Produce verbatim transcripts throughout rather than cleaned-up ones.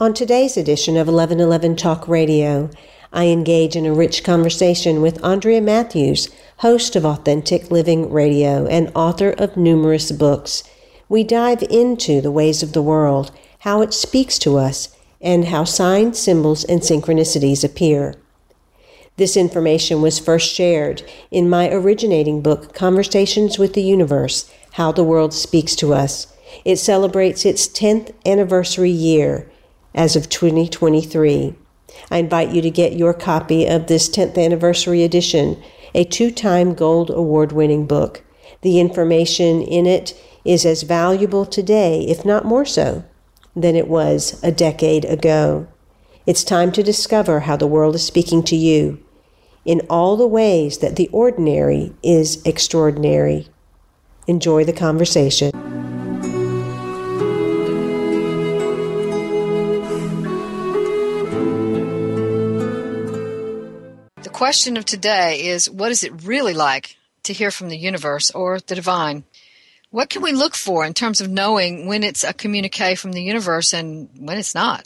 On today's edition of eleven eleven Talk Radio, I engage in a rich conversation with Andrea Mathews, host of Authentic Living Radio and author of numerous books. We dive into the ways of the world, how it speaks to us, and how signs, symbols, and synchronicities appear. This information was first shared in my originating book, Conversations with the Universe: How the World Speaks to Us. It celebrates its tenth anniversary year. As of twenty twenty-three. I invite you to get your copy of this tenth anniversary edition, a two-time gold award-winning book. The information in it is as valuable today, if not more so, than it was a decade ago. It's time to discover how the world is speaking to you in all the ways that the ordinary is extraordinary. Enjoy the conversation. The question of today is, what is it really like to hear from the universe or the divine? What can we look for in terms of knowing when it's a communique from the universe and when it's not?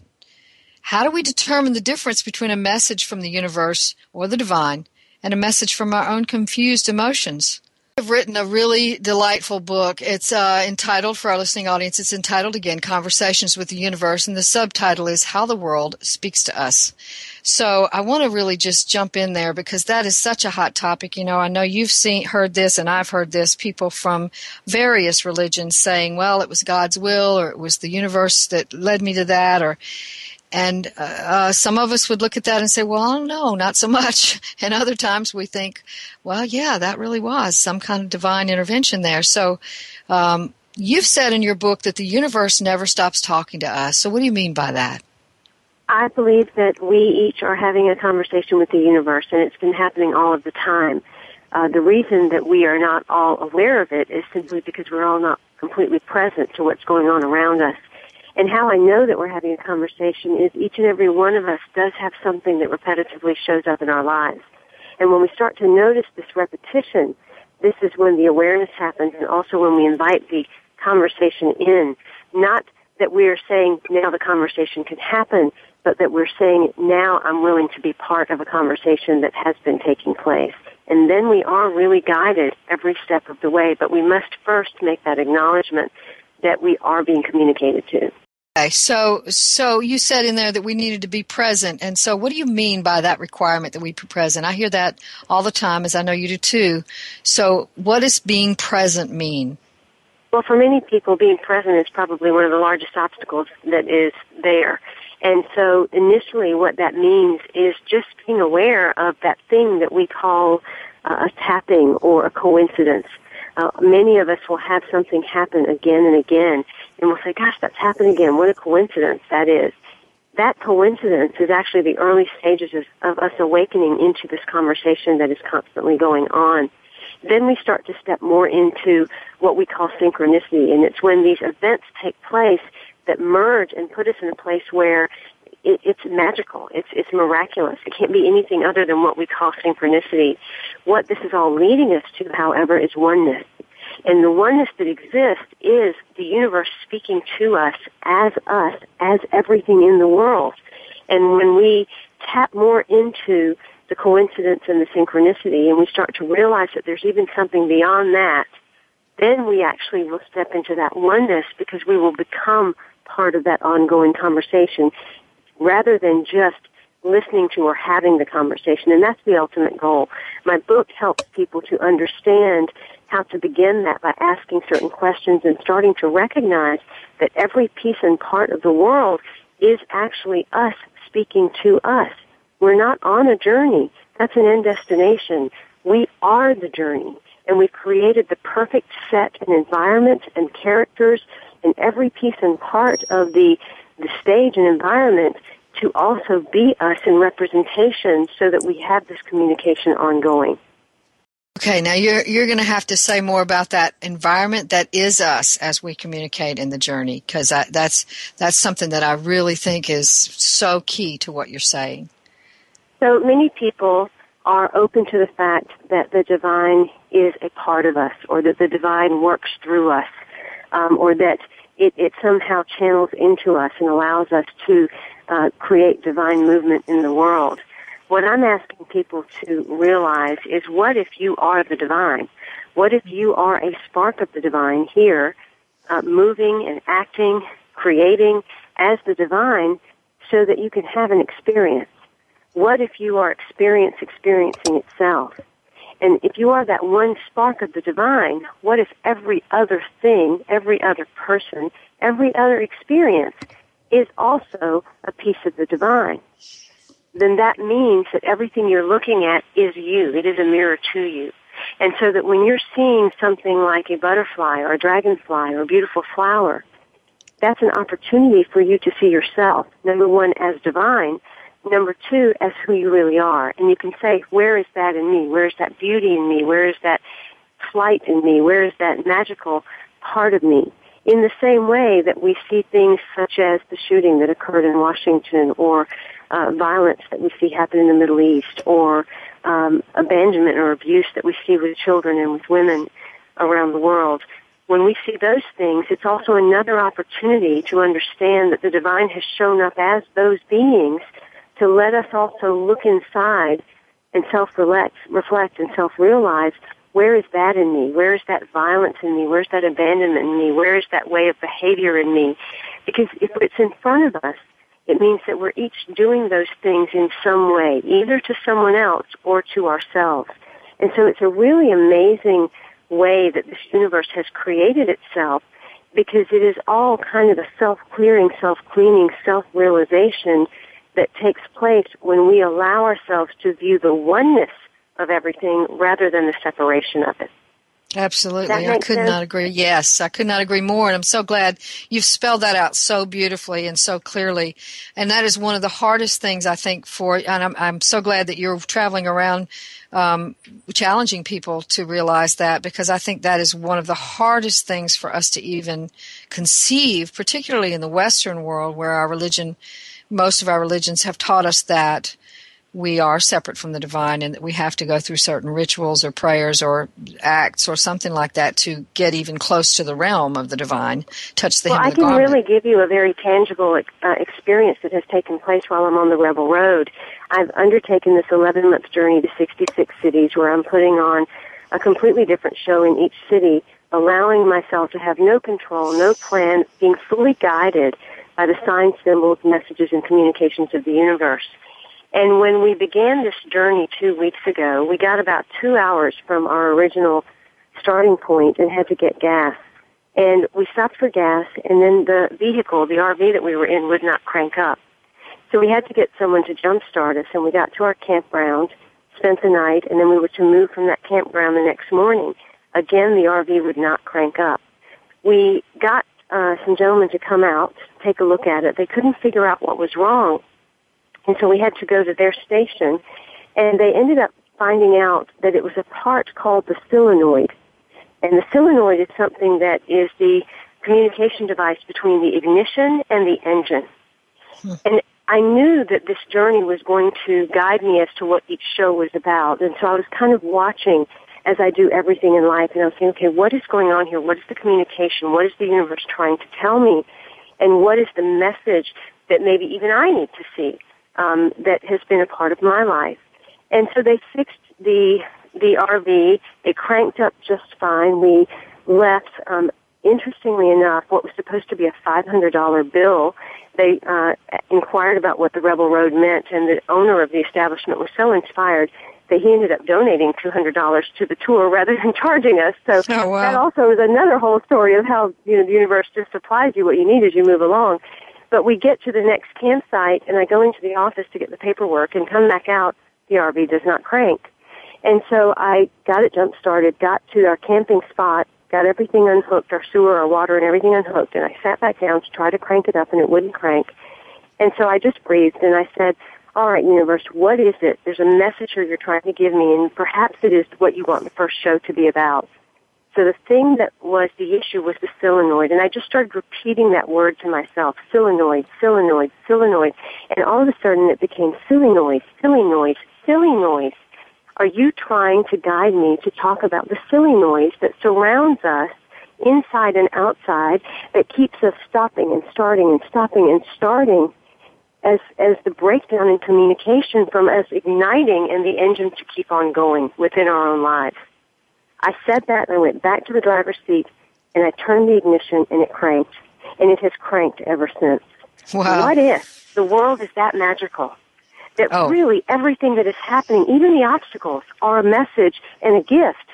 How do we determine the difference between a message from the universe or the divine and a message from our own confused emotions? I've written a really delightful book. It's uh, entitled, for our listening audience, it's entitled again, Conversations with the Universe, and the subtitle is How the World Speaks to Us. So I want to really just jump in there because that is such a hot topic. You know, I know you've seen, heard this, and I've heard this, people from various religions saying, well, it was God's will, or it was the universe that led me to that, or... And uh, uh, some of us would look at that and say, well, no, not so much. And other times we think, well, yeah, that really was some kind of divine intervention there. So um, you've said in your book that the universe never stops talking to us. So what do you mean by that? I believe that we each are having a conversation with the universe, and it's been happening all of the time. Uh, the reason that we are not all aware of it is simply because we're all not completely present to what's going on around us. And how I know that we're having a conversation is each and every one of us does have something that repetitively shows up in our lives. And when we start to notice this repetition, this is when the awareness happens, and also when we invite the conversation in. Not that we're saying now the conversation can happen, but that we're saying now I'm willing to be part of a conversation that has been taking place. And then we are really guided every step of the way, but we must first make that acknowledgement that we are being communicated to. Okay, so so you said in there that we needed to be present, and so what do you mean by that requirement that we be present? I hear that all the time, as I know you do too. So what does being present mean? Well, for many people, being present is probably one of the largest obstacles that is there. And so initially what that means is just being aware of that thing that we call uh, a tapping or a coincidence. Uh, many of us will have something happen again and again, and we'll say, gosh, that's happened again. What a coincidence that is. That coincidence is actually the early stages of, of us awakening into this conversation that is constantly going on. Then we start to step more into what we call synchronicity, and it's when these events take place that merge and put us in a place where it, it's magical. It's, it's miraculous. It can't be anything other than what we call synchronicity. What this is all leading us to, however, is oneness. And the oneness that exists is the universe speaking to us as us, as everything in the world. And when we tap more into the coincidence and the synchronicity, and we start to realize that there's even something beyond that, then we actually will step into that oneness, because we will become part of that ongoing conversation rather than just listening to or having the conversation. And that's the ultimate goal. My book helps people to understand how to begin that by asking certain questions and starting to recognize that every piece and part of the world is actually us speaking to us. We're not on a journey. That's an end destination. We are the journey. And we've created the perfect set and environment and characters, and every piece and part of the, the stage and environment to also be us in representation so that we have this communication ongoing. Okay, now you're you're going to have to say more about that environment that is us as we communicate in the journey, because that's that's something that I really think is so key to what you're saying. So many people are open to the fact that the divine is a part of us, or that the divine works through us, um, or that it, it somehow channels into us and allows us to uh, create divine movement in the world. What I'm asking people to realize is, what if you are the divine? What if you are a spark of the divine here, uh, moving and acting, creating as the divine so that you can have an experience? What if you are experience experiencing itself? And if you are that one spark of the divine, what if every other thing, every other person, every other experience is also a piece of the divine? Then that means that everything you're looking at is you. It is a mirror to you. And so that when you're seeing something like a butterfly or a dragonfly or a beautiful flower, that's an opportunity for you to see yourself, number one, as divine, number two, as who you really are. And you can say, where is that in me? Where is that beauty in me? Where is that flight in me? Where is that magical part of me? In the same way that we see things such as the shooting that occurred in Washington, or uh, violence that we see happen in the Middle East, or um, abandonment or abuse that we see with children and with women around the world. When we see those things, it's also another opportunity to understand that the divine has shown up as those beings to let us also look inside and self-reflect reflect, and self-realize, where is that in me? Where is that violence in me? Where is that abandonment in me? Where is that way of behavior in me? Because if it's in front of us, it means that we're each doing those things in some way, either to someone else or to ourselves. And so it's a really amazing way that this universe has created itself, because it is all kind of a self-clearing, self-cleaning, self-realization that takes place when we allow ourselves to view the oneness of everything rather than the separation of it. Absolutely. I could sense? not agree. Yes, I could not agree more. And I'm so glad you've spelled that out so beautifully and so clearly. And that is one of the hardest things, I think, for, and I'm, I'm so glad that you're traveling around um, challenging people to realize that, because I think that is one of the hardest things for us to even conceive, particularly in the Western world, where our religion, most of our religions have taught us that we are separate from the divine, and that we have to go through certain rituals or prayers or acts or something like that to get even close to the realm of the divine, touch the hem of the garment. Well, I can really give you a very tangible uh, experience that has taken place while I'm on the Rebel Road. I've undertaken this eleven-month journey to sixty-six cities, where I'm putting on a completely different show in each city, allowing myself to have no control, no plan, being fully guided by the signs, symbols, messages, and communications of the universe. And when we began this journey two weeks ago, we got about two hours from our original starting point and had to get gas. And we stopped for gas, and then the vehicle, the R V that we were in, would not crank up. So we had to get someone to jumpstart us, and we got to our campground, spent the night, and then we were to move from that campground the next morning. Again, the R V would not crank up. We got uh, some gentlemen to come out, take a look at it. They couldn't figure out what was wrong. And so we had to go to their station, and they ended up finding out that it was a part called the solenoid. And the solenoid is something that is the communication device between the ignition and the engine. Hmm. And I knew that this journey was going to guide me as to what each show was about. And so I was kind of watching as I do everything in life, and I was saying, okay, what is going on here? What is the communication? What is the universe trying to tell me? And what is the message that maybe even I need to see? Um, that has been a part of my life. And so they fixed the the R V. It cranked up just fine. We left. Um, interestingly enough, what was supposed to be a five hundred dollars bill, they uh, inquired about what the Rebel Road meant, and the owner of the establishment was so inspired that he ended up donating two hundred dollars to the tour rather than charging us. So oh, wow. That also is another whole story of how, you know, the universe just supplies you what you need as you move along. But we get to the next campsite, and I go into the office to get the paperwork and come back out. The R V does not crank. And so I got it jump-started, got to our camping spot, got everything unhooked, our sewer, our water, and everything unhooked. And I sat back down to try to crank it up, and it wouldn't crank. And so I just breathed and I said, all right, universe, what is it? There's a message here you're trying to give me, and perhaps it is what you want the first show to be about. So the thing that was the issue was the solenoid, and I just started repeating that word to myself, solenoid, solenoid, solenoid, and all of a sudden it became silly noise, silly noise, silly noise. Are you trying to guide me to talk about the silly noise that surrounds us inside and outside that keeps us stopping and starting and stopping and starting as as the breakdown in communication from us igniting and the engine to keep on going within our own lives? I said that, and I went back to the driver's seat, and I turned the ignition, and it cranked. And it has cranked ever since. Wow. What if the world is that magical? That oh. really everything that is happening, even the obstacles, are a message and a gift,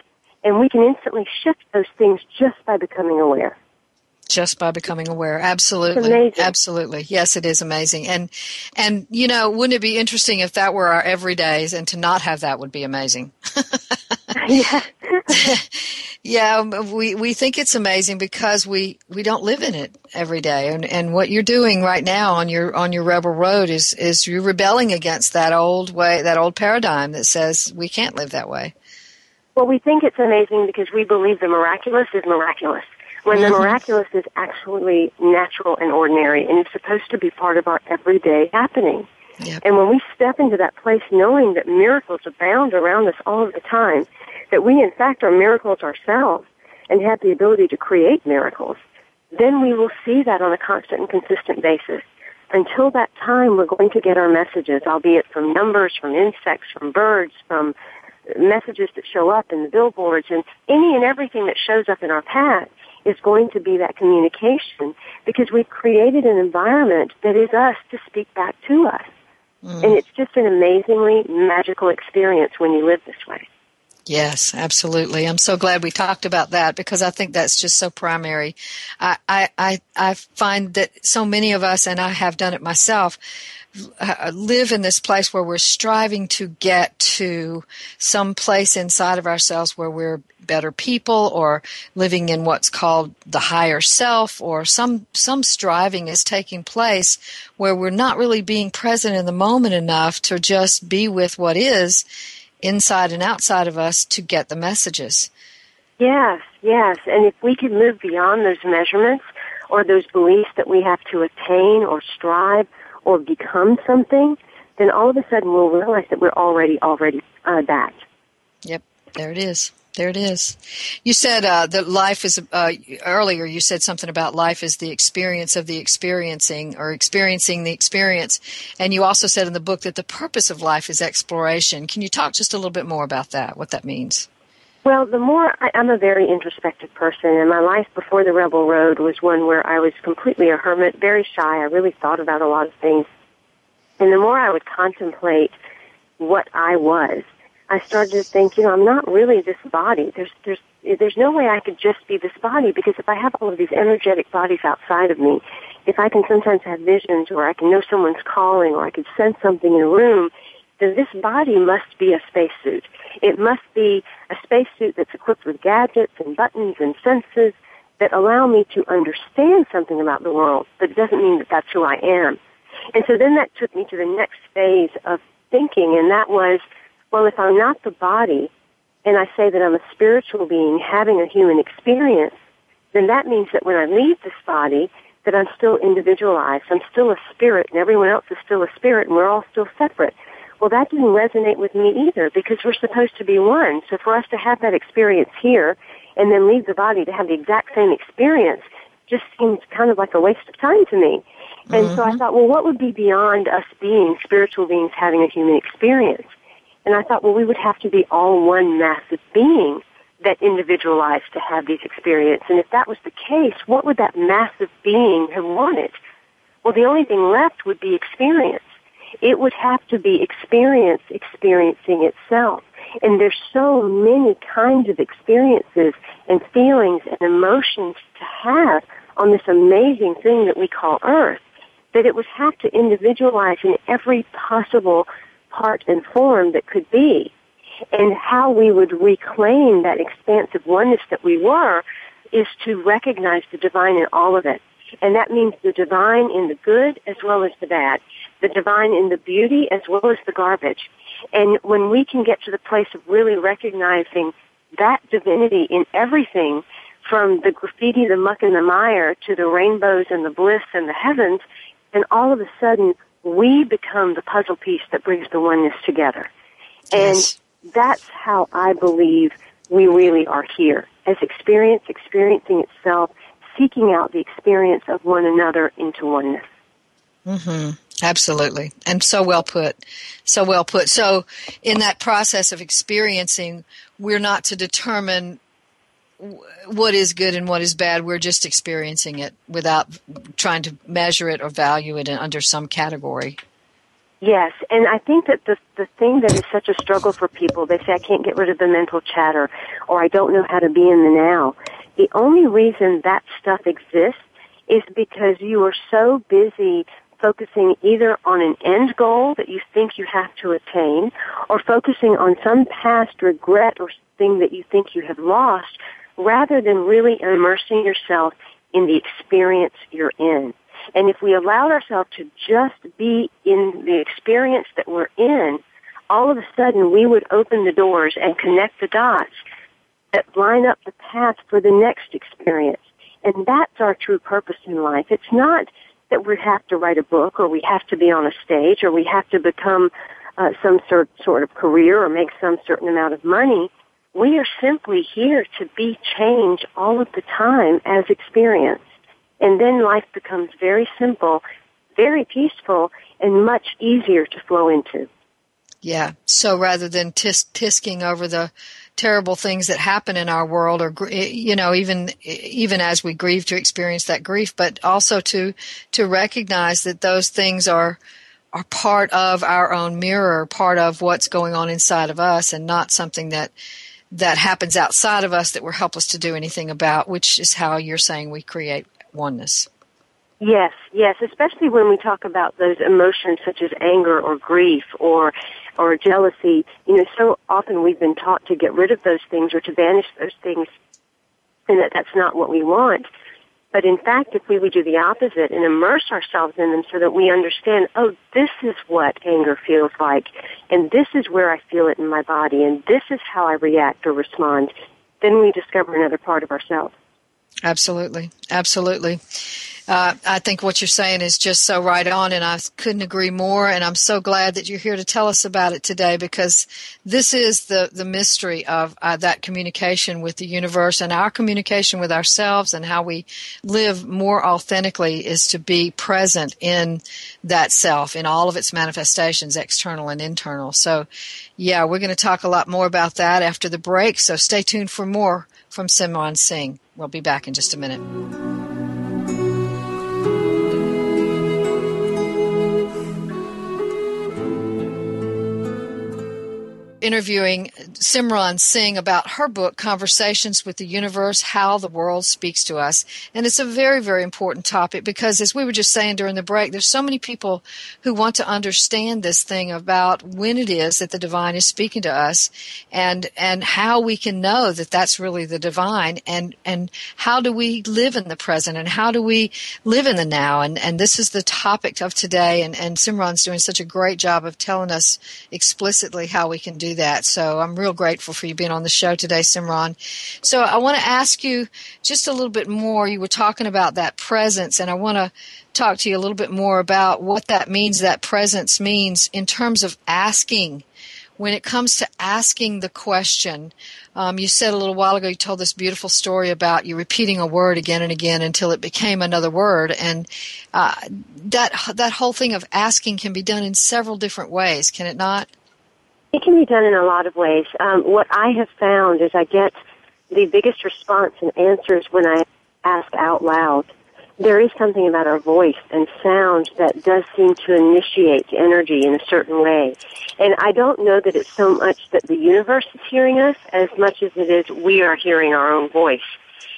and we can instantly shift those things just by becoming aware. Just by becoming aware. Absolutely. It's amazing. Absolutely. Yes, it is amazing. And, and you know, wouldn't it be interesting if that were our everydays, and to not have that would be amazing? Yeah. Yeah, we, we think it's amazing because we, we don't live in it every day. And, and what you're doing right now on your on your Rebel Road is, is you're rebelling against that old way, that old paradigm that says we can't live that way. Well, we think it's amazing because we believe the miraculous is miraculous, when mm-hmm. the miraculous is actually natural and ordinary, and it's supposed to be part of our everyday happening. Yep. And when we step into that place knowing that miracles abound around us all of the time, that we in fact are miracles ourselves and have the ability to create miracles, then we will see that on a constant and consistent basis. Until that time, we're going to get our messages, albeit from numbers, from insects, from birds, from messages that show up in the billboards, and any and everything that shows up in our path is going to be that communication, because we've created an environment that is us to speak back to us. Mm. And it's just an amazingly magical experience when you live this way. Yes, absolutely. I'm so glad we talked about that, because I think that's just so primary. I, I, I find that so many of us, and I have done it myself, live in this place where we're striving to get to some place inside of ourselves where we're better people, or living in what's called the higher self, or some some striving is taking place where we're not really being present in the moment enough to just be with what is inside and outside of us to get the messages. Yes, yes. And if we can move beyond those measurements or those beliefs that we have to attain or strive or become something, then all of a sudden we'll realize that we're already, already uh, that. Yep, there it is. There it is. You said uh, that life is, uh, earlier you said something about life is the experience of the experiencing, or experiencing the experience. And you also said in the book that the purpose of life is exploration. Can you talk just a little bit more about that, what that means? Well, the more I, I'm a very introspective person, and my life before the Rebel Road was one where I was completely a hermit, very shy. I really thought about a lot of things. And the more I would contemplate what I was, I started to think, you know, I'm not really this body. There's there's there's no way I could just be this body, because if I have all of these energetic bodies outside of me, if I can sometimes have visions, or I can know someone's calling, or I can sense something in a room, then this body must be a spacesuit. It must be a spacesuit that's equipped with gadgets and buttons and senses that allow me to understand something about the world, but it doesn't mean that that's who I am. And so then that took me to the next phase of thinking, and that was, well, if I'm not the body, and I say that I'm a spiritual being having a human experience, then that means that when I leave this body, that I'm still individualized. I'm still a spirit, and everyone else is still a spirit, and we're all still separate. Well, that didn't resonate with me either, because we're supposed to be one. So for us to have that experience here and then leave the body to have the exact same experience just seems kind of like a waste of time to me. And mm-hmm. so I thought, well, what would be beyond us being spiritual beings having a human experience? And I thought, well, we would have to be all one massive being that individualized to have these experiences. And if that was the case, what would that massive being have wanted? Well, the only thing left would be experience. It would have to be experience experiencing itself. And there's so many kinds of experiences and feelings and emotions to have on this amazing thing that we call Earth, that it would have to individualize in every possible part and form that could be. And how we would reclaim that expansive oneness that we were is to recognize the divine in all of it. And that means the divine in the good as well as the bad, the divine in the beauty as well as the garbage. And when we can get to the place of really recognizing that divinity in everything, from the graffiti, the muck, and the mire, to the rainbows and the bliss and the heavens, and all of a sudden we become the puzzle piece that brings the oneness together. Yes. And that's how I believe we really are here, as experience, experiencing itself, seeking out the experience of one another into oneness. Mm-hmm. Absolutely. And so well put. So well put. So in that process of experiencing, we're not to determine what is good and what is bad. We're just experiencing it without trying to measure it or value it under some category. Yes, and I think that the the thing that is such a struggle for people, they say, I can't get rid of the mental chatter, or I don't know how to be in the now. The only reason that stuff exists is because you are so busy focusing either on an end goal that you think you have to attain, or focusing on some past regret or thing that you think you have lost, rather than really immersing yourself in the experience you're in. And if we allowed ourselves to just be in the experience that we're in, all of a sudden we would open the doors and connect the dots that line up the path for the next experience. And that's our true purpose in life. It's not that we have to write a book, or we have to be on a stage, or we have to become uh, some sort, sort of career or make some certain amount of money. We are simply here to be change all of the time as experience. And then life becomes very simple, very peaceful, and much easier to flow into. Yeah. So rather than tis- tisking over the terrible things that happen in our world, or, you know, even even as we grieve, to experience that grief, but also to to recognize that those things are are part of our own mirror, part of what's going on inside of us, and not something that that happens outside of us that we're helpless to do anything about, which is how you're saying we create oneness. Yes, yes, especially when we talk about those emotions such as anger or grief or or jealousy. You know, so often we've been taught to get rid of those things or to banish those things, and that that's not what we want. But in fact, if we would do the opposite and immerse ourselves in them so that we understand, oh, this is what anger feels like, and this is where I feel it in my body, and this is how I react or respond, then we discover another part of ourselves. Absolutely. Absolutely. Uh, I think what you're saying is just so right on, and I couldn't agree more, and I'm so glad that you're here to tell us about it today, because this is the, the mystery of uh, that communication with the universe, and our communication with ourselves, and how we live more authentically is to be present in that self, in all of its manifestations, external and internal. So, yeah, we're going to talk a lot more about that after the break, so stay tuned for more from Simran Singh. We'll be back in just a minute. Interviewing Simran Singh about her book, Conversations with the Universe: How the World Speaks to Us. And it's a very, very important topic, because as we were just saying during the break, there's so many people who want to understand this thing about when it is that the divine is speaking to us, and and how we can know that that's really the divine, and and how do we live in the present, and how do we live in the now. And, and this is the topic of today, and, and Simran's doing such a great job of telling us explicitly how we can do that. So I'm real grateful for you being on the show today, Simran. So I want to ask you just a little bit more. You were talking about that presence, and I want to talk to you a little bit more about what that means, that presence means in terms of asking. When it comes to asking the question, um, you said a little while ago, you told this beautiful story about you repeating a word again and again until it became another word. And uh, that that whole thing of asking can be done in several different ways, can it not? It can be done in a lot of ways. Um, what I have found is I get the biggest response and answers when I ask out loud. There is something about our voice and sound that does seem to initiate energy in a certain way. And I don't know that it's so much that the universe is hearing us as much as it is we are hearing our own voice.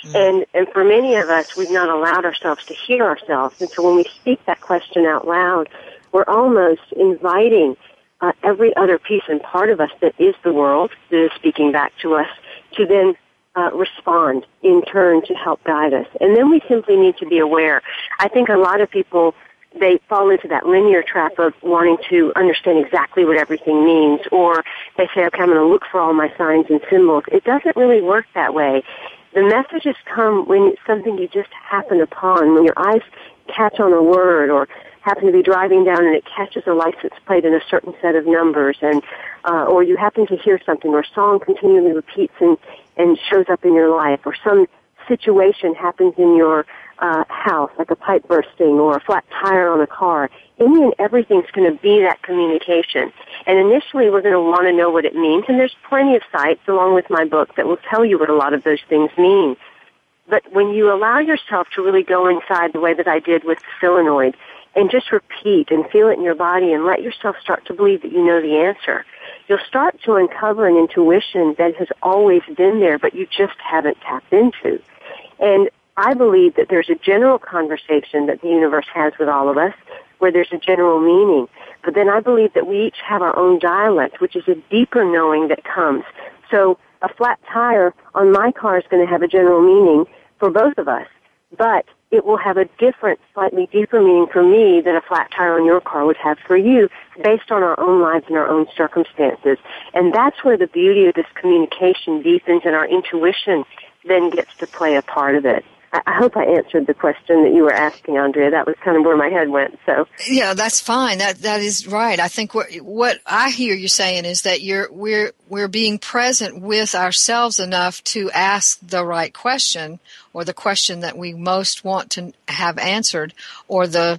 Mm-hmm. And, and for many of us, we've not allowed ourselves to hear ourselves. And so when we speak that question out loud, we're almost inviting Uh, every other piece and part of us that is the world that is speaking back to us to then uh, respond in turn to help guide us. And then we simply need to be aware. I think a lot of people, they fall into that linear trap of wanting to understand exactly what everything means, or they say, okay, I'm going to look for all my signs and symbols. It doesn't really work that way. The messages come when it's something you just happen upon, when your eyes catch on a word, or happen to be driving down and it catches a license plate and a certain set of numbers, and uh, or you happen to hear something, or a song continually repeats and, and shows up in your life, or some situation happens in your uh, house, like a pipe bursting or a flat tire on a car. Any and everything's going to be that communication. And initially we're going to want to know what it means, and there's plenty of sites along with my book that will tell you what a lot of those things mean. But when you allow yourself to really go inside the way that I did with the solenoid, and just repeat and feel it in your body and let yourself start to believe that you know the answer, you'll start to uncover an intuition that has always been there, but you just haven't tapped into. And I believe that there's a general conversation that the universe has with all of us, where there's a general meaning. But then I believe that we each have our own dialect, which is a deeper knowing that comes. So a flat tire on my car is going to have a general meaning for both of us, but it will have a different, slightly deeper meaning for me than a flat tire on your car would have for you, based on our own lives and our own circumstances. And that's where the beauty of this communication deepens, and our intuition then gets to play a part of it. I hope I answered the question that you were asking, Andrea. That was kind of where my head went. So yeah, that's fine. That that is right. I think what what I hear you saying is that you're we're we're being present with ourselves enough to ask the right question, or the question that we most want to have answered, or the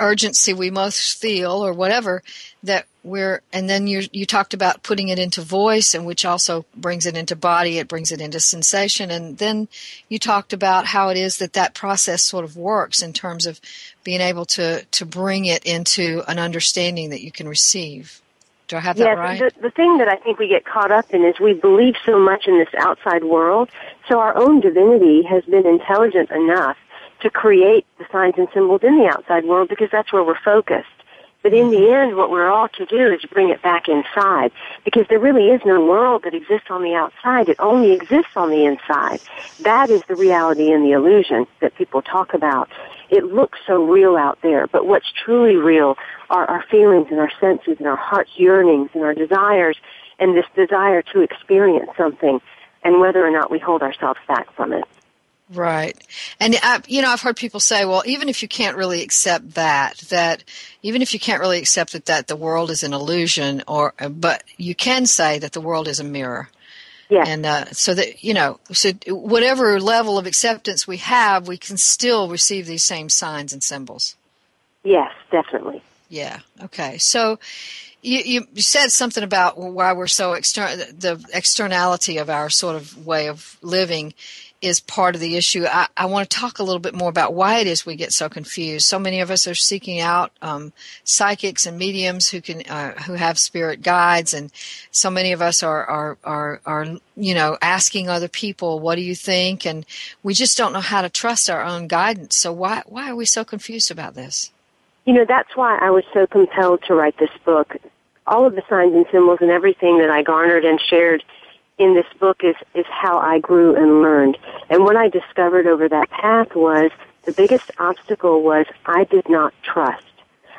urgency we most feel, or whatever that we're. And then you you talked about putting it into voice, and which also brings it into body, it brings it into sensation. And then you talked about how it is that that process sort of works in terms of being able to to bring it into an understanding that you can receive. Do I have that yes, right? The, the thing that I think we get caught up in is we believe so much in this outside world, so our own divinity has been intelligent enough to create the signs and symbols in the outside world, because that's where we're focused. But in the end, what we're all to do is bring it back inside, because there really is no world that exists on the outside. It only exists on the inside. That is the reality and the illusion that people talk about. It looks so real out there, but what's truly real are our feelings and our senses and our heart's yearnings and our desires, and this desire to experience something, and whether or not we hold ourselves back from it. Right. And, I, you know, I've heard people say, well, even if you can't really accept that, that even if you can't really accept that, that the world is an illusion, or but you can say that the world is a mirror. Yeah. And uh, so that, you know, so whatever level of acceptance we have, we can still receive these same signs and symbols. Yes, definitely. Yeah. Okay. So you, you said something about why we're so external, the externality of our sort of way of living is part of the issue. I, I want to talk a little bit more about why it is we get so confused. So many of us are seeking out um, psychics and mediums who can uh, who have spirit guides, and so many of us are, are are are you know asking other people, "What do you think?" And we just don't know how to trust our own guidance. So why why are we so confused about this? You know, that's why I was so compelled to write this book. All of the signs and symbols and everything that I garnered and shared in this book is, is how I grew and learned. And what I discovered over that path was the biggest obstacle was I did not trust.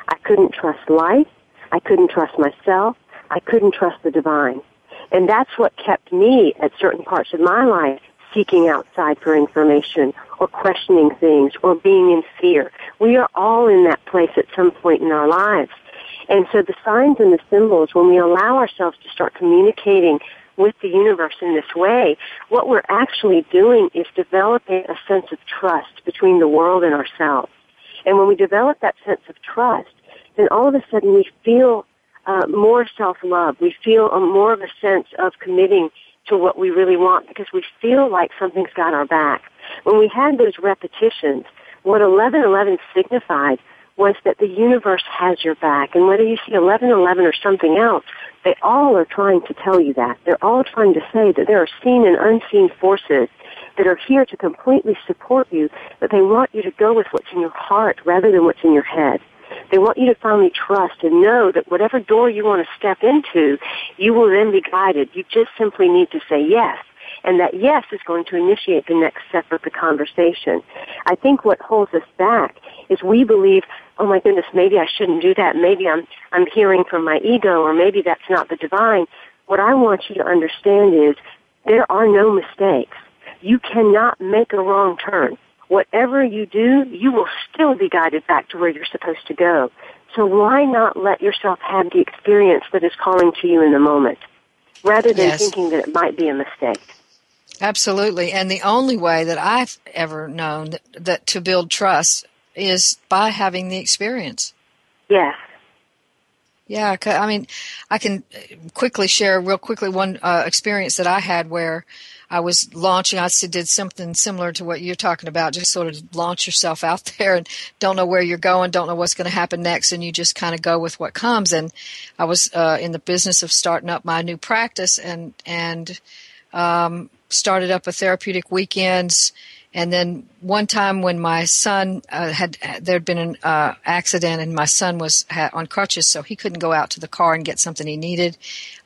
I couldn't trust life. I couldn't trust myself. I couldn't trust the divine. And that's what kept me at certain parts of my life seeking outside for information, or questioning things, or being in fear. We are all in that place at some point in our lives. And so the signs and the symbols, when we allow ourselves to start communicating with the universe in this way, what we're actually doing is developing a sense of trust between the world and ourselves. And when we develop that sense of trust, then all of a sudden we feel uh, more self-love. We feel a, more of a sense of committing to what we really want, because we feel like something's got our back. When we had those repetitions, what eleven eleven signified was that the universe has your back. And whether you see eleven eleven or something else, they all are trying to tell you that. They're all trying to say that there are seen and unseen forces that are here to completely support you, but they want you to go with what's in your heart rather than what's in your head. They want you to finally trust and know that whatever door you want to step into, you will then be guided. You just simply need to say yes. and that yes is going to initiate the next step of the conversation. I think what holds us back is we believe, oh my goodness, maybe I shouldn't do that. Maybe I'm I'm hearing from my ego, or maybe that's not the divine. What I want you to understand is there are no mistakes. You cannot make a wrong turn. Whatever you do, you will still be guided back to where you're supposed to go. So why not let yourself have the experience that is calling to you in the moment, rather than yes. thinking that it might be a mistake? Absolutely. And the only way that I've ever known that, that to build trust is by having the experience. Yes. Yeah. I mean, I can quickly share real quickly one uh, experience that I had where I was launching. I did something similar to what you're talking about, just sort of launch yourself out there and don't know where you're going, don't know what's going to happen next, and you just kind of go with what comes. And I was uh, in the business of starting up my new practice and, and um, started up a therapeutic weekends. And then one time when my son uh, had, there had been an uh, accident and my son was ha- on crutches, so he couldn't go out to the car and get something he needed.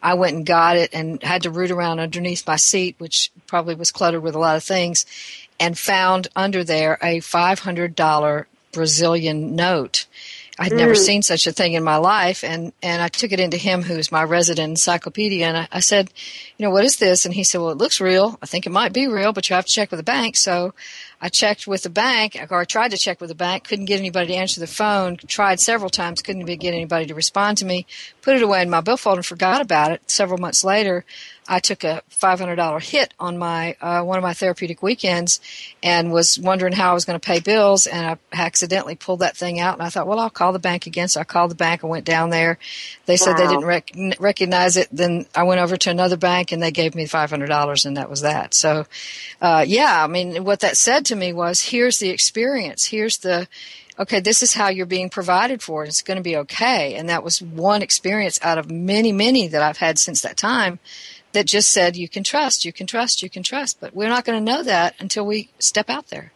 I went and got it and had to root around underneath my seat, which probably was cluttered with a lot of things, and found under there a five hundred dollars Brazilian note. I'd never mm. seen such a thing in my life, and, and I took it into him, who's my resident encyclopedia, and I, I said, you know, what is this? And he said, well, it looks real. I think it might be real, but you have to check with the bank. So I checked with the bank, or I tried to check with the bank, couldn't get anybody to answer the phone, tried several times, couldn't get anybody to respond to me, put it away in my billfold and forgot about it. Several months later, I took a five hundred dollars hit on my uh, one of my therapeutic weekends and was wondering how I was going to pay bills, and I accidentally pulled that thing out, and I thought, well, I'll call the bank again. So I called the bank. I went down there. They said wow. they didn't rec- recognize it. Then I went over to another bank, and they gave me five hundred dollars, and that was that. So, uh, yeah, I mean, what that said to me was, here's the experience. Here's the okay, this is how you're being provided for, and it's going to be okay. And that was one experience out of many, many that I've had since that time that just said you can trust, you can trust, you can trust. But we're not going to know that until we step out there.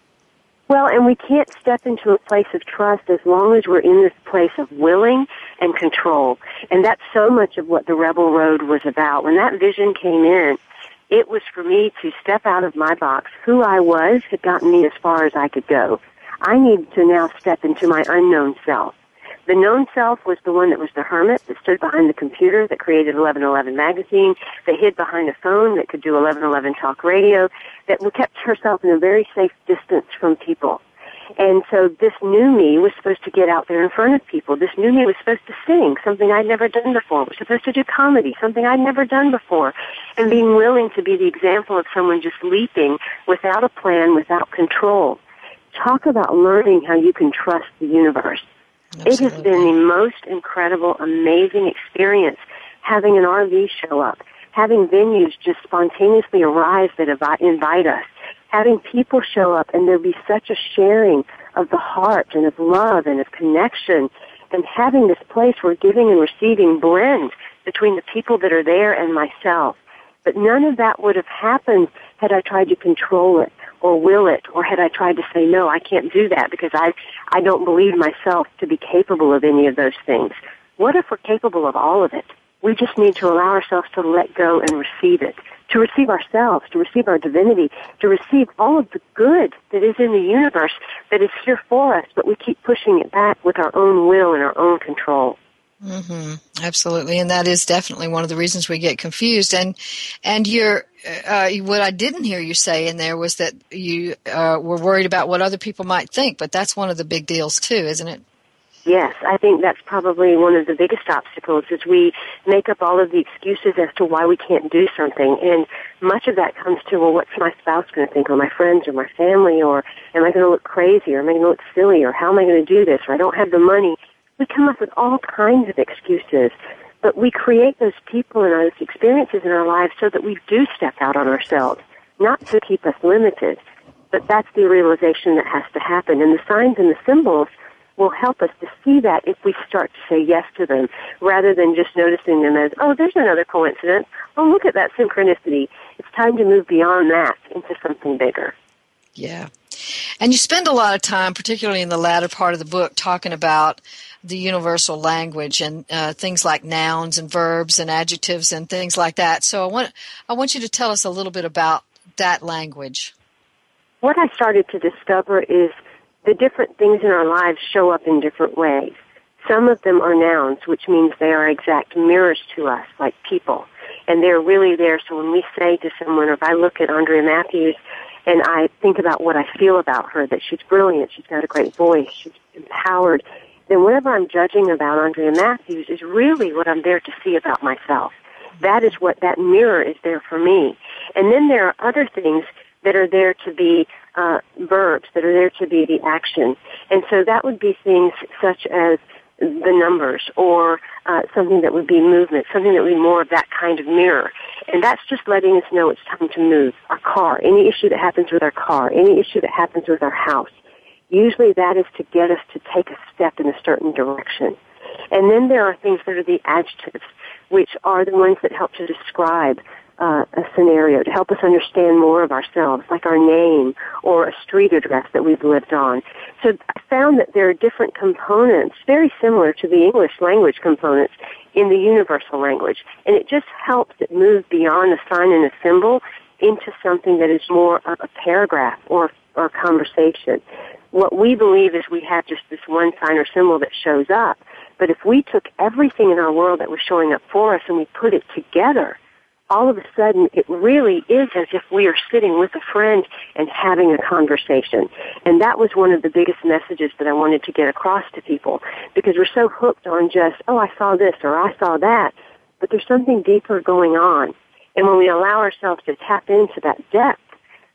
Well, and we can't step into a place of trust as long as we're in this place of willing and control. And that's so much of what the Rebel Road was about. When that vision came in, it was for me to step out of my box. Who I was had gotten me as far as I could go. I needed to now step into my unknown self. The known self was the one that was the hermit that stood behind the computer that created eleven eleven magazine, that hid behind a phone that could do eleven eleven Talk Radio, that kept herself in a very safe distance from people. And so this new me was supposed to get out there in front of people. This new me was supposed to sing, something I'd never done before. It was supposed to do comedy, something I'd never done before. And being willing to be the example of someone just leaping without a plan, without control. Talk about learning how you can trust the universe. Absolutely. It has been the most incredible, amazing experience having an R V show up, having venues just spontaneously arise that invite us, having people show up and there be such a sharing of the heart and of love and of connection, and having this place where giving and receiving blend between the people that are there and myself. But none of that would have happened had I tried to control it or will it, or had I tried to say, no, I can't do that because I, I don't believe myself to be capable of any of those things. What if we're capable of all of it? We just need to allow ourselves to let go and receive it, to receive ourselves, to receive our divinity, to receive all of the good that is in the universe that is here for us, but we keep pushing it back with our own will and our own control. Mm-hmm. Absolutely. And that is definitely one of the reasons we get confused. And, and you're, uh, what I didn't hear you say in there was that you, uh, were worried about what other people might think, but that's one of the big deals too, isn't it? Yes. I think that's probably one of the biggest obstacles is we make up all of the excuses as to why we can't do something. And much of that comes to, well, what's my spouse going to think, or my friends, or my family, or am I going to look crazy, or am I going to look silly, or how am I going to do this, or I don't have the money. We come up with all kinds of excuses, but we create those people and those experiences in our lives so that we do step out on ourselves, not to keep us limited. But that's the realization that has to happen. And the signs and the symbols will help us to see that if we start to say yes to them, rather than just noticing them as, oh, there's another coincidence. Oh, look at that synchronicity. It's time to move beyond that into something bigger. Yeah. And you spend a lot of time, particularly in the latter part of the book, talking about the universal language and uh, things like nouns and verbs and adjectives and things like that. So I want I want you to tell us a little bit about that language? What I started to discover is the different things in our lives show up in different ways. Some of them are nouns, which means they are exact mirrors to us, like people. And they're really there. So when we say to someone, or if I look at Andrea Mathews and I think about what I feel about her, that she's brilliant, she's got a great voice, she's empowered, then whatever I'm judging about Andrea Mathews is really what I'm there to see about myself. That is what that mirror is there for me. And then there are other things that are there to be uh, verbs, that are there to be the action. And so that would be things such as the numbers, or uh, something that would be movement, something that would be more of that kind of mirror. And that's just letting us know it's time to move. Our car, any issue that happens with our car, any issue that happens with our house, usually that is to get us to take a step in a certain direction. And then there are things that are the adjectives, which are the ones that help to describe uh, a scenario, to help us understand more of ourselves, like our name or a street address that we've lived on. So I found that there are different components, very similar to the English language components, in the universal language. And it just helps it move beyond a sign and a symbol into something that is more of a paragraph or, or conversation. What we believe is we have just this one sign or symbol that shows up. But if we took everything in our world that was showing up for us and we put it together, all of a sudden it really is as if we are sitting with a friend and having a conversation. And that was one of the biggest messages that I wanted to get across to people, because we're so hooked on just, oh, I saw this or I saw that. But there's something deeper going on. And when we allow ourselves to tap into that depth,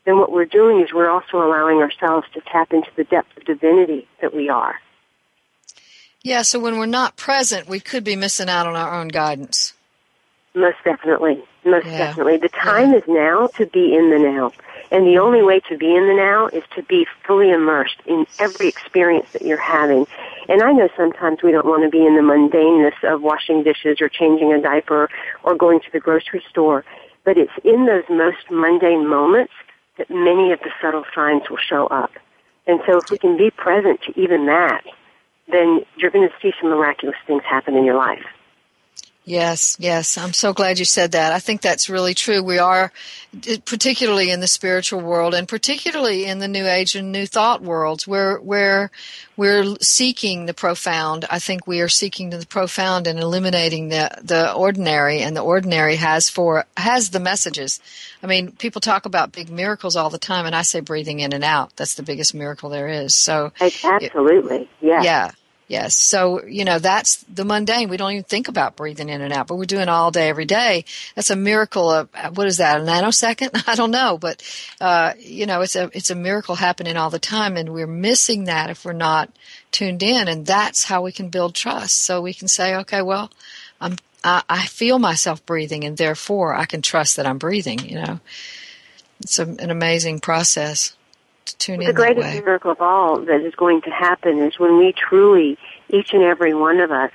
then what we're doing is we're also allowing ourselves to tap into the depth of divinity that we are. Yeah, so when we're not present, we could be missing out on our own guidance. Most definitely. Most yeah. definitely. The time yeah. is now to be in the now. And the only way to be in the now is to be fully immersed in every experience that you're having. And I know sometimes we don't want to be in the mundaneness of washing dishes or changing a diaper or going to the grocery store. But it's in those most mundane moments that many of the subtle signs will show up. And so if we can be present to even that, then you're going to see some miraculous things happen in your life. Yes, yes. I'm so glad you said that. I think that's really true. We are, particularly in the spiritual world and particularly in the New Age and New Thought worlds, where where we're seeking the profound. I think we are seeking the profound and eliminating the, the ordinary, and the ordinary has for has the messages. I mean, people talk about big miracles all the time, and I say breathing in and out. That's the biggest miracle there is. So absolutely, yeah, yeah. Yes. So, you know, that's the mundane. We don't even think about breathing in and out, but we're doing all day, every day. That's a miracle of, what is that, a nanosecond? I don't know. But, uh, you know, it's a, it's a miracle happening all the time, and we're missing that if we're not tuned in. And that's how we can build trust. So we can say, okay, well, I'm, I, I feel myself breathing, and therefore I can trust that I'm breathing, you know. It's a, an amazing process. The greatest miracle of all that is going to happen is when we truly, each and every one of us,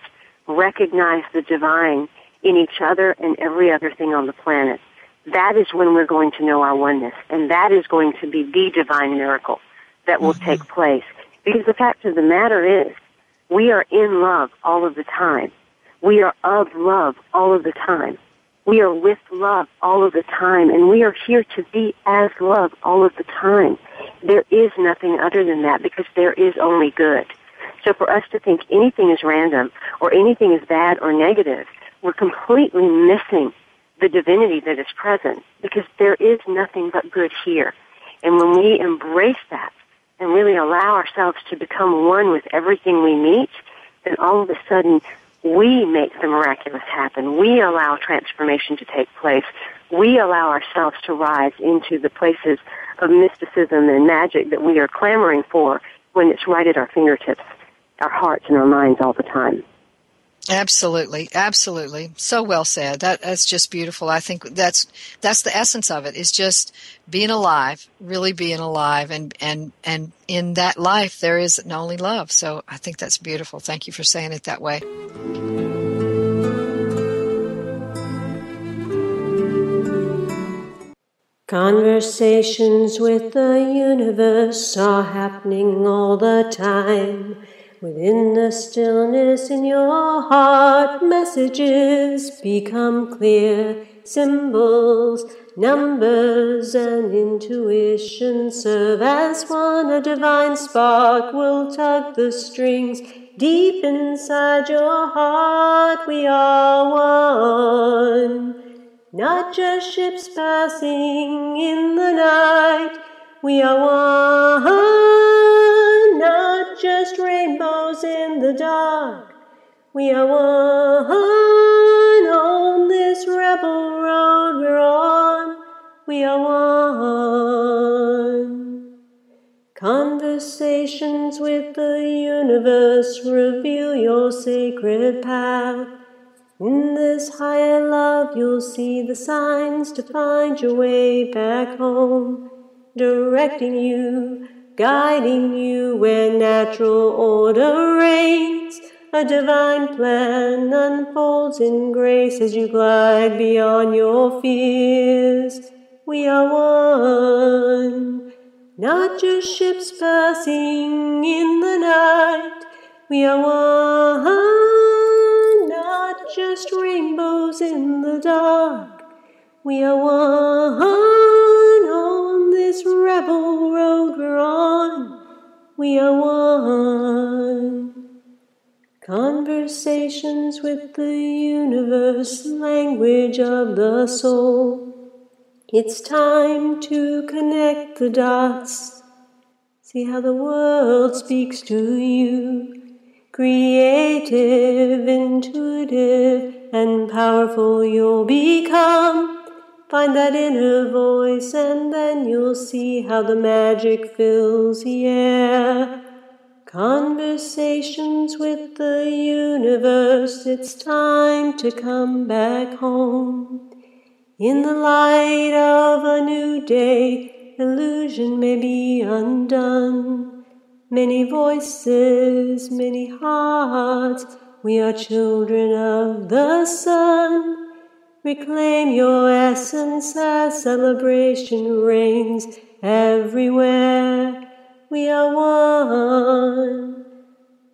recognize the divine in each other and every other thing on the planet. That is when we're going to know our oneness, and that is going to be the divine miracle that will mm-hmm. take place. Because the fact of the matter is, we are in love all of the time. We are of love all of the time. We are with love all of the time, and we are here to be as love all of the time. There is nothing other than that, because there is only good. So for us to think anything is random or anything is bad or negative, we're completely missing the divinity that is present, because there is nothing but good here. And when we embrace that and really allow ourselves to become one with everything we meet, then all of a sudden we make the miraculous happen. We allow transformation to take place. We allow ourselves to rise into the places of mysticism and magic that we are clamoring for when it's right at our fingertips, our hearts and our minds all the time. Absolutely, absolutely. So well said. That, that's just beautiful. I think that's that's the essence of it. It's just being alive, really being alive, and and and in that life there is only love. So I think that's beautiful. Thank you for saying it that way. Conversations with the universe are happening all the time. Within the stillness in your heart, messages become clear, symbols Numbers and intuition serve as one. A divine spark will tug the strings. Deep inside your heart we are one. Not just ships passing in the night. We are one. Not just rainbows in the dark. We are one. On this rebel road we're on. We are one. Conversations with the universe reveal your sacred path. In this higher love you'll see the signs to find your way back home. Directing you, guiding you where natural order reigns. A divine plan unfolds in grace as you glide beyond your fears. We are one, not just ships passing in the night. We are one, not just rainbows in the dark. We are one on this rebel road we're on. We are one. Conversations with the universe, language of the soul. It's time to connect the dots. See how the world speaks to you. Creative, intuitive, and powerful you'll become. Find that inner voice and then you'll see how the magic fills the air. Conversations with the universe, it's time to come back home. In the light of a new day, illusion may be undone. Many voices, many hearts, we are children of the sun. Reclaim your essence as celebration reigns everywhere. We are one,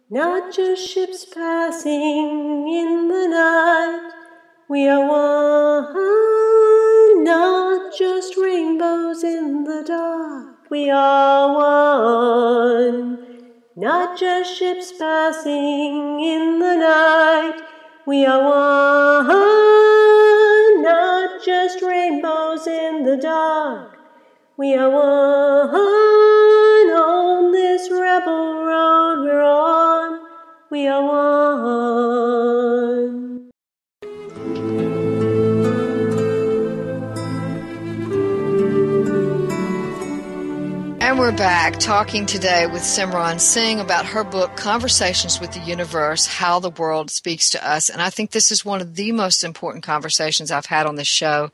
not just ships passing in the night. We are one, not just rainbows in the dark. We are one, not just ships passing in the night. We are one, not just rainbows in the dark. We are one on this rebel road we're on. We are one. And we're back talking today with Simran Singh about her book, Conversations with the Universe, How the World Speaks to Us. And I think this is one of the most important conversations I've had on this show,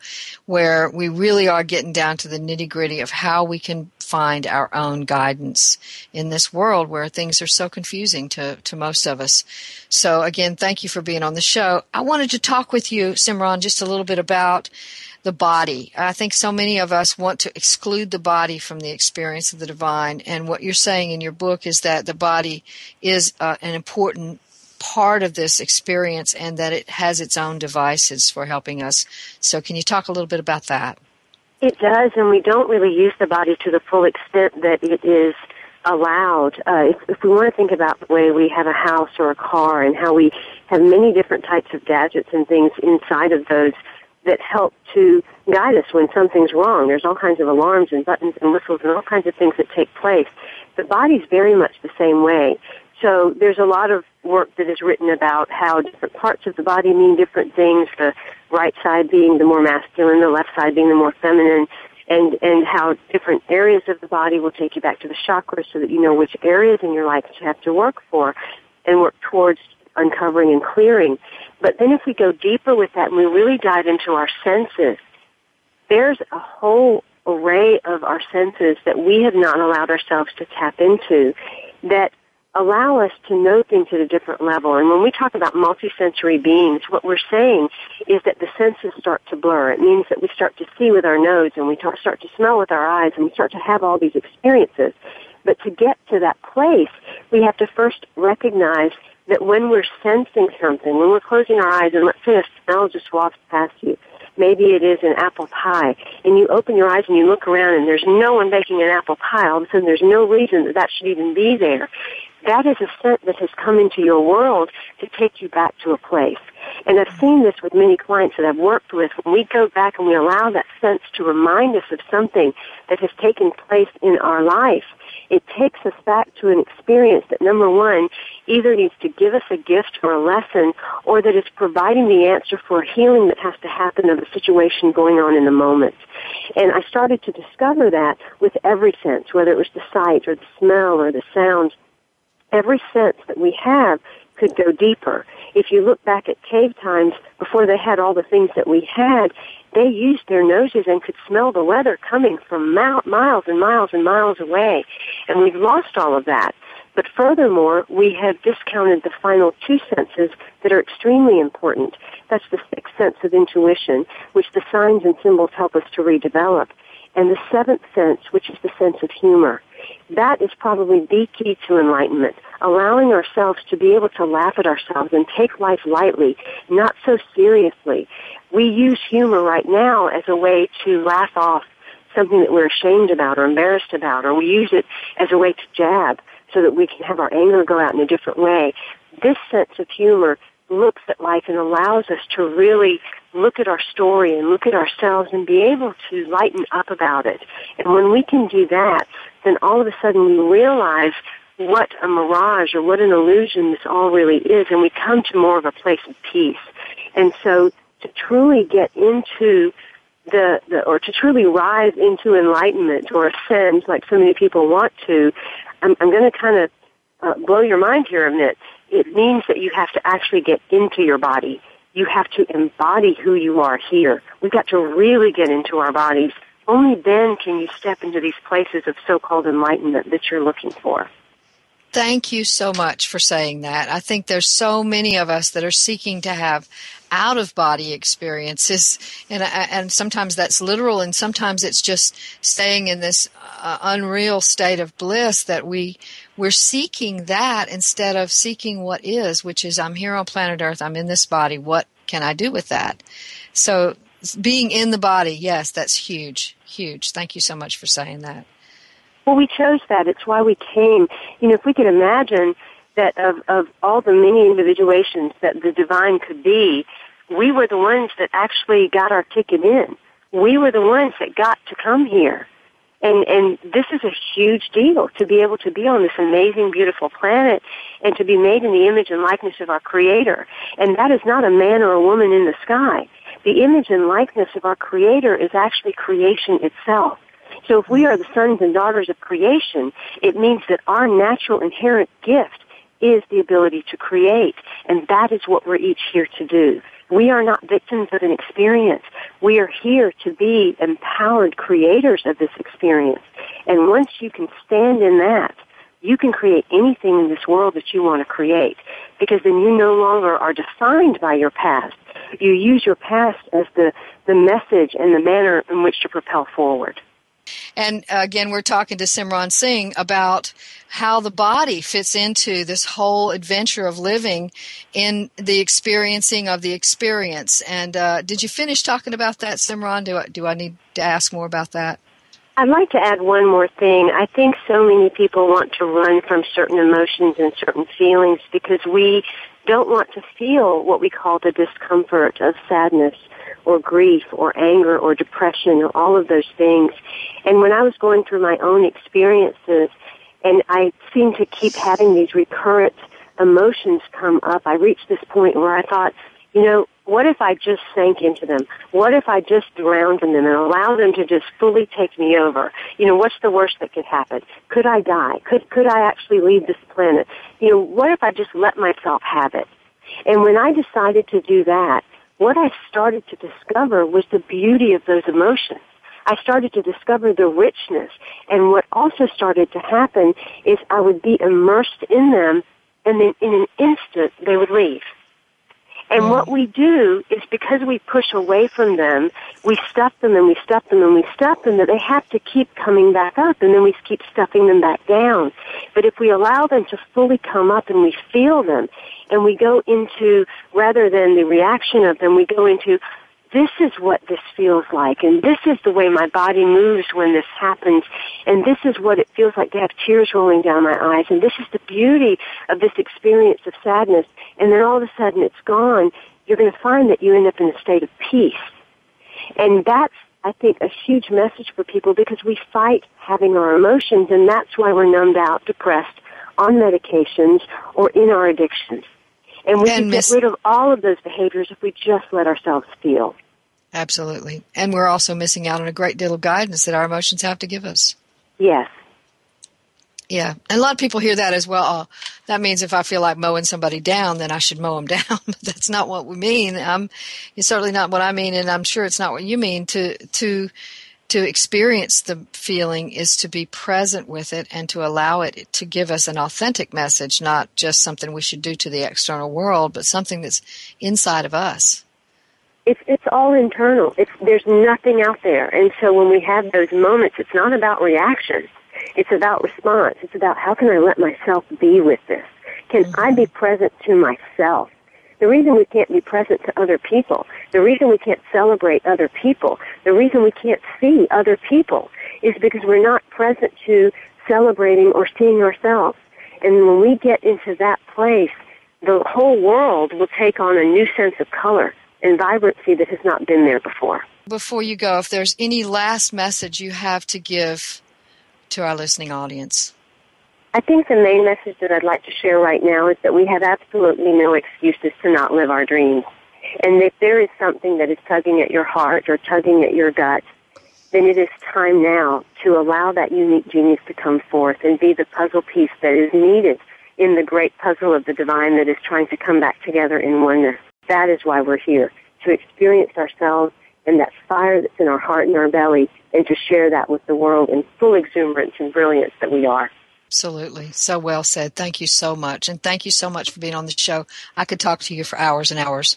where we really are getting down to the nitty-gritty of how we can find our own guidance in this world where things are so confusing to, to most of us. So, again, thank you for being on the show. I wanted to talk with you, Simran, just a little bit about the body. I think so many of us want to exclude the body from the experience of the divine, and what you're saying in your book is that the body is uh, an important part of this experience and that it has its own devices for helping us. So can you talk a little bit about that? It does, and we don't really use the body to the full extent that it is allowed. Uh, if, if we want to think about the way we have a house or a car and how we have many different types of gadgets and things inside of those that help to guide us when something's wrong. There's all kinds of alarms and buttons and whistles and all kinds of things that take place. The body's very much the same way. So there's a lot of work that is written about how different parts of the body mean different things, the right side being the more masculine, the left side being the more feminine, and, and how different areas of the body will take you back to the chakras so that you know which areas in your life you have to work for and work towards uncovering and clearing. But then if we go deeper with that and we really dive into our senses, there's a whole array of our senses that we have not allowed ourselves to tap into that allow us to know things at a different level. And when we talk about multisensory beings, what we're saying is that the senses start to blur. It means that we start to see with our nose and we start to smell with our eyes and we start to have all these experiences. But to get to that place, we have to first recognize that when we're sensing something, when we're closing our eyes, and let's say a smell just walks past you, Maybe it is an apple pie. And you open your eyes and you look around and there's no one making an apple pie. All of a sudden there's no reason that that should even be there. That is a scent that has come into your world to take you back to a place. And I've seen this with many clients that I've worked with. When we go back and we allow that sense to remind us of something that has taken place in our life, it takes us back to an experience that, number one, either needs to give us a gift or a lesson, or that it's providing the answer for healing that has to happen of a situation going on in the moment. And I started to discover that with every sense, whether it was the sight or the smell or the sound. Every sense that we have could go deeper. If you look back at cave times, before they had all the things that we had, they used their noses and could smell the weather coming from miles and miles and miles away. And we've lost all of that. But furthermore, we have discounted the final two senses that are extremely important. That's the sixth sense of intuition, which the signs and symbols help us to redevelop, and the seventh sense, which is the sense of humor. That is probably the key to enlightenment, allowing ourselves to be able to laugh at ourselves and take life lightly, not so seriously. We use humor right now as a way to laugh off something that we're ashamed about or embarrassed about, or we use it as a way to jab so that we can have our anger go out in a different way. This sense of humor looks at life and allows us to really look at our story and look at ourselves and be able to lighten up about it. And when we can do that, then all of a sudden we realize what a mirage or what an illusion this all really is, and we come to more of a place of peace. And so to truly get into the, the or to truly rise into enlightenment or ascend like so many people want to, I'm, I'm going to kind of uh, blow your mind here a minute. It means that you have to actually get into your body. You have to embody who you are here. We've got to really get into our bodies. Only then can you step into these places of so-called enlightenment that you're looking for. Thank you so much for saying that. I think there's so many of us that are seeking to have out-of-body experiences, and, and sometimes that's literal, and sometimes it's just staying in this uh, unreal state of bliss that we, we're seeking that instead of seeking what is, which is I'm here on planet Earth, I'm in this body, what can I do with that? So being in the body, yes, that's huge, huge. Thank you so much for saying that. Well, we chose that. It's why we came. You know, if we could imagine that of, of all the many individuations that the divine could be, we were the ones that actually got our ticket in. We were the ones that got to come here. And, and this is a huge deal, to be able to be on this amazing, beautiful planet and to be made in the image and likeness of our Creator. And that is not a man or a woman in the sky. The image and likeness of our Creator is actually creation itself. So if we are the sons and daughters of creation, it means that our natural inherent gift is the ability to create, and that is what we're each here to do. We are not victims of an experience. We are here to be empowered creators of this experience. And once you can stand in that, you can create anything in this world that you want to create, because then you no longer are defined by your past. You use your past as the, the message and the manner in which to propel forward. And again, we're talking to Simran Singh about how the body fits into this whole adventure of living in the experiencing of the experience. And uh, did you finish talking about that, Simran? Do I, do I need to ask more about that? I'd like to add one more thing. I think so many people want to run from certain emotions and certain feelings because we don't want to feel what we call the discomfort of sadness or grief or anger or depression or all of those things. And when I was going through my own experiences, and I seemed to keep having these recurrent emotions come up, I reached this point where I thought, you know, what if I just sank into them? What if I just drowned in them and allowed them to just fully take me over? You know, what's the worst that could happen? Could I die? Could could I actually leave this planet? You know, what if I just let myself have it? And when I decided to do that, what I started to discover was the beauty of those emotions. I started to discover the richness. And what also started to happen is I would be immersed in them, and then in an instant, they would leave. And what we do is, because we push away from them, we stuff them and we stuff them and we stuff them, that they have to keep coming back up, and then we keep stuffing them back down. But if we allow them to fully come up and we feel them, and we go into, rather than the reaction of them, we go into, this is what this feels like, and this is the way my body moves when this happens, and this is what it feels like to have tears rolling down my eyes, and this is the beauty of this experience of sadness, and then all of a sudden it's gone, you're going to find that you end up in a state of peace. And that's, I think, a huge message for people, because we fight having our emotions, and that's why we're numbed out, depressed, on medications, or in our addictions. And we can mis- get rid of all of those behaviors if we just let ourselves feel. Absolutely. And we're also missing out on a great deal of guidance that our emotions have to give us. Yes. Yeah. And a lot of people hear that as well. Oh, that means if I feel like mowing somebody down, then I should mow them down. But that's not what we mean. Um, it's certainly not what I mean, and I'm sure it's not what you mean. To to to experience the feeling is to be present with it and to allow it to give us an authentic message, not just something we should do to the external world, but something that's inside of us. It's it's all internal. It's, there's nothing out there. And so when we have those moments, it's not about reaction. It's about response. It's about how can I let myself be with this? Can mm-hmm. I be present to myself? The reason we can't be present to other people, the reason we can't celebrate other people, the reason we can't see other people is because we're not present to celebrating or seeing ourselves. And when we get into that place, the whole world will take on a new sense of color and vibrancy that has not been there before. Before you go, if there's any last message you have to give to our listening audience? I think the main message that I'd like to share right now is that we have absolutely no excuses to not live our dreams. And if there is something that is tugging at your heart or tugging at your gut, then it is time now to allow that unique genius to come forth and be the puzzle piece that is needed in the great puzzle of the divine that is trying to come back together in oneness. That is why we're here, to experience ourselves and that fire that's in our heart and our belly, and to share that with the world in full exuberance and brilliance that we are. Absolutely. So well said. Thank you so much. And thank you so much for being on the show. I could talk to you for hours and hours.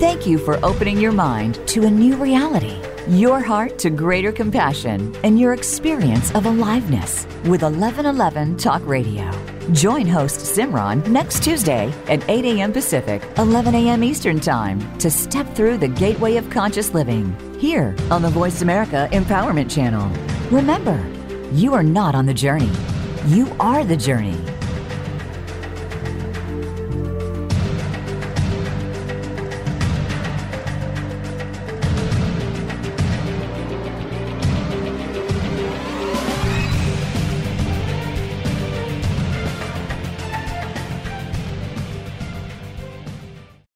Thank you for opening your mind to a new reality. Your heart to greater compassion and your experience of aliveness with eleven eleven Talk Radio. Join host Simran next Tuesday at eight a.m. Pacific, eleven a.m. Eastern Time to step through the gateway of conscious living here on the Voice America Empowerment Channel. Remember, you are not on the journey. You are the journey.